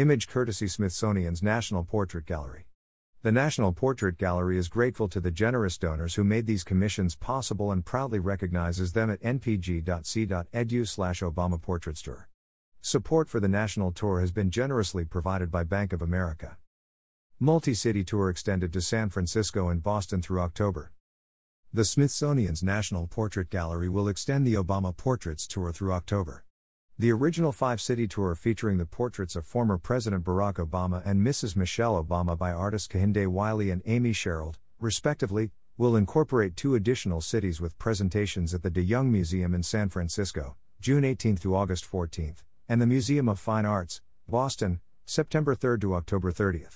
Image courtesy Smithsonian's National Portrait Gallery. The National Portrait Gallery is grateful to the generous donors who made these commissions possible and proudly recognizes them at npg.c.edu/ObamaPortraitStour. Support for the national tour has been generously provided by Bank of America. Multi-city tour extended to San Francisco and Boston through October. The Smithsonian's National Portrait Gallery will extend the Obama Portraits Tour through October. The original five-city tour featuring the portraits of former President Barack Obama and Mrs. Michelle Obama by artists Kehinde Wiley and Amy Sherald, respectively, will incorporate two additional cities with presentations at the De Young Museum in San Francisco, June 18 through August 14, and the Museum of Fine Arts, Boston, September 3 to October 30.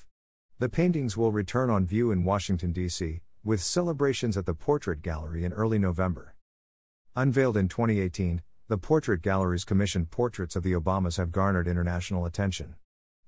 The paintings will return on view in Washington, D.C., with celebrations at the Portrait Gallery in early November. Unveiled in 2018, the Portrait Gallery's commissioned portraits of the Obamas have garnered international attention.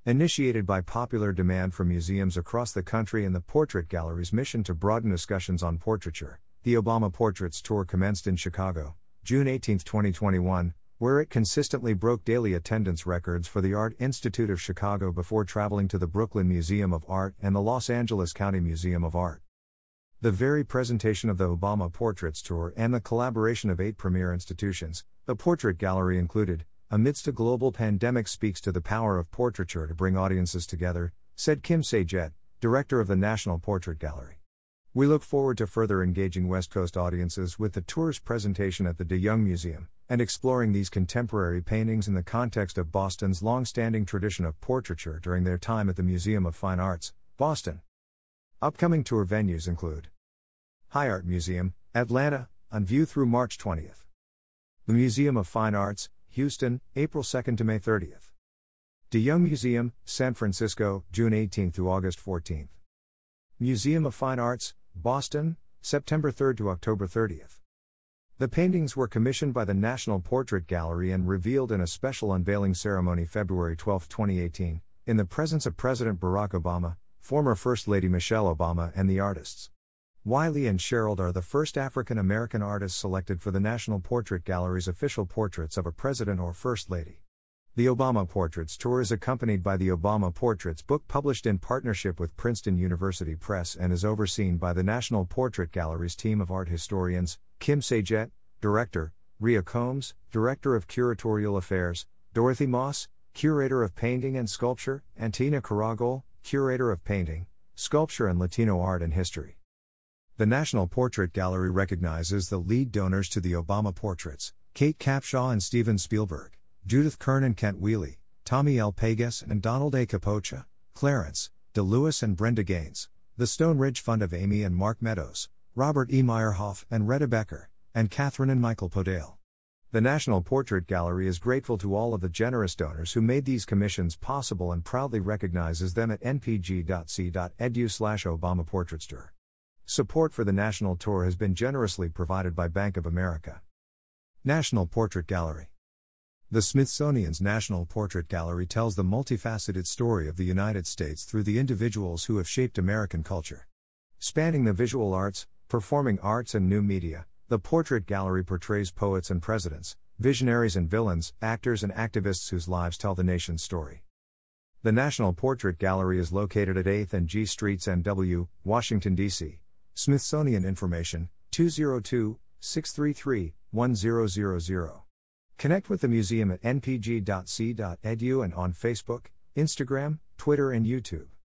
Initiated by popular demand from museums across the country and the Portrait Gallery's mission to broaden discussions on portraiture, the Obama Portraits Tour commenced in Chicago, June 18, 2021, where it consistently broke daily attendance records for the Art Institute of Chicago before traveling to the Brooklyn Museum of Art and the Los Angeles County Museum of Art. The very presentation of the Obama Portraits Tour and the collaboration of 8 premier institutions, the Portrait Gallery included, amidst a global pandemic speaks to the power of portraiture to bring audiences together, said Kim Sajet, director of the National Portrait Gallery. We look forward to further engaging West Coast audiences with the tour's presentation at the De Young Museum, and exploring these contemporary paintings in the context of Boston's long-standing tradition of portraiture during their time at the Museum of Fine Arts, Boston. Upcoming tour venues include High Art Museum, Atlanta, on view through March 20th. The Museum of Fine Arts, Houston, April 2nd to May 30th. De Young Museum, San Francisco, June 18th to August 14th. Museum of Fine Arts, Boston, September 3rd to October 30th. The paintings were commissioned by the National Portrait Gallery and revealed in a special unveiling ceremony February 12, 2018, in the presence of President Barack Obama, former First Lady Michelle Obama and the artists. Wiley and Sherald are the first African-American artists selected for the National Portrait Gallery's official portraits of a president or first lady. The Obama Portraits Tour is accompanied by the Obama Portraits book published in partnership with Princeton University Press and is overseen by the National Portrait Gallery's team of art historians, Kim Sajet, director, Rhea Combs, director of curatorial affairs, Dorothy Moss, curator of painting and sculpture, and Tina Caragol, curator of painting, sculpture and Latino art and history. The National Portrait Gallery recognizes the lead donors to the Obama Portraits, Kate Capshaw and Steven Spielberg, Judith Kern and Kent Wheely, Tommy L. Pegas and Donald A. Capocha, Clarence, DeLewis and Brenda Gaines, the Stone Ridge Fund of Amy and Mark Meadows, Robert E. Meyerhoff and Retta Becker, and Catherine and Michael Podale. The National Portrait Gallery is grateful to all of the generous donors who made these commissions possible and proudly recognizes them at npg.c.edu/ObamaPortraitStour. Support for the national tour has been generously provided by Bank of America. National Portrait Gallery. The Smithsonian's National Portrait Gallery tells the multifaceted story of the United States through the individuals who have shaped American culture. Spanning the visual arts, performing arts and new media, the Portrait Gallery portrays poets and presidents, visionaries and villains, actors and activists whose lives tell the nation's story. The National Portrait Gallery is located at 8th and G Streets and W, Washington, D.C. Smithsonian Information, 202-633-1000. Connect with the museum at npg.c.edu and on Facebook, Instagram, Twitter and YouTube.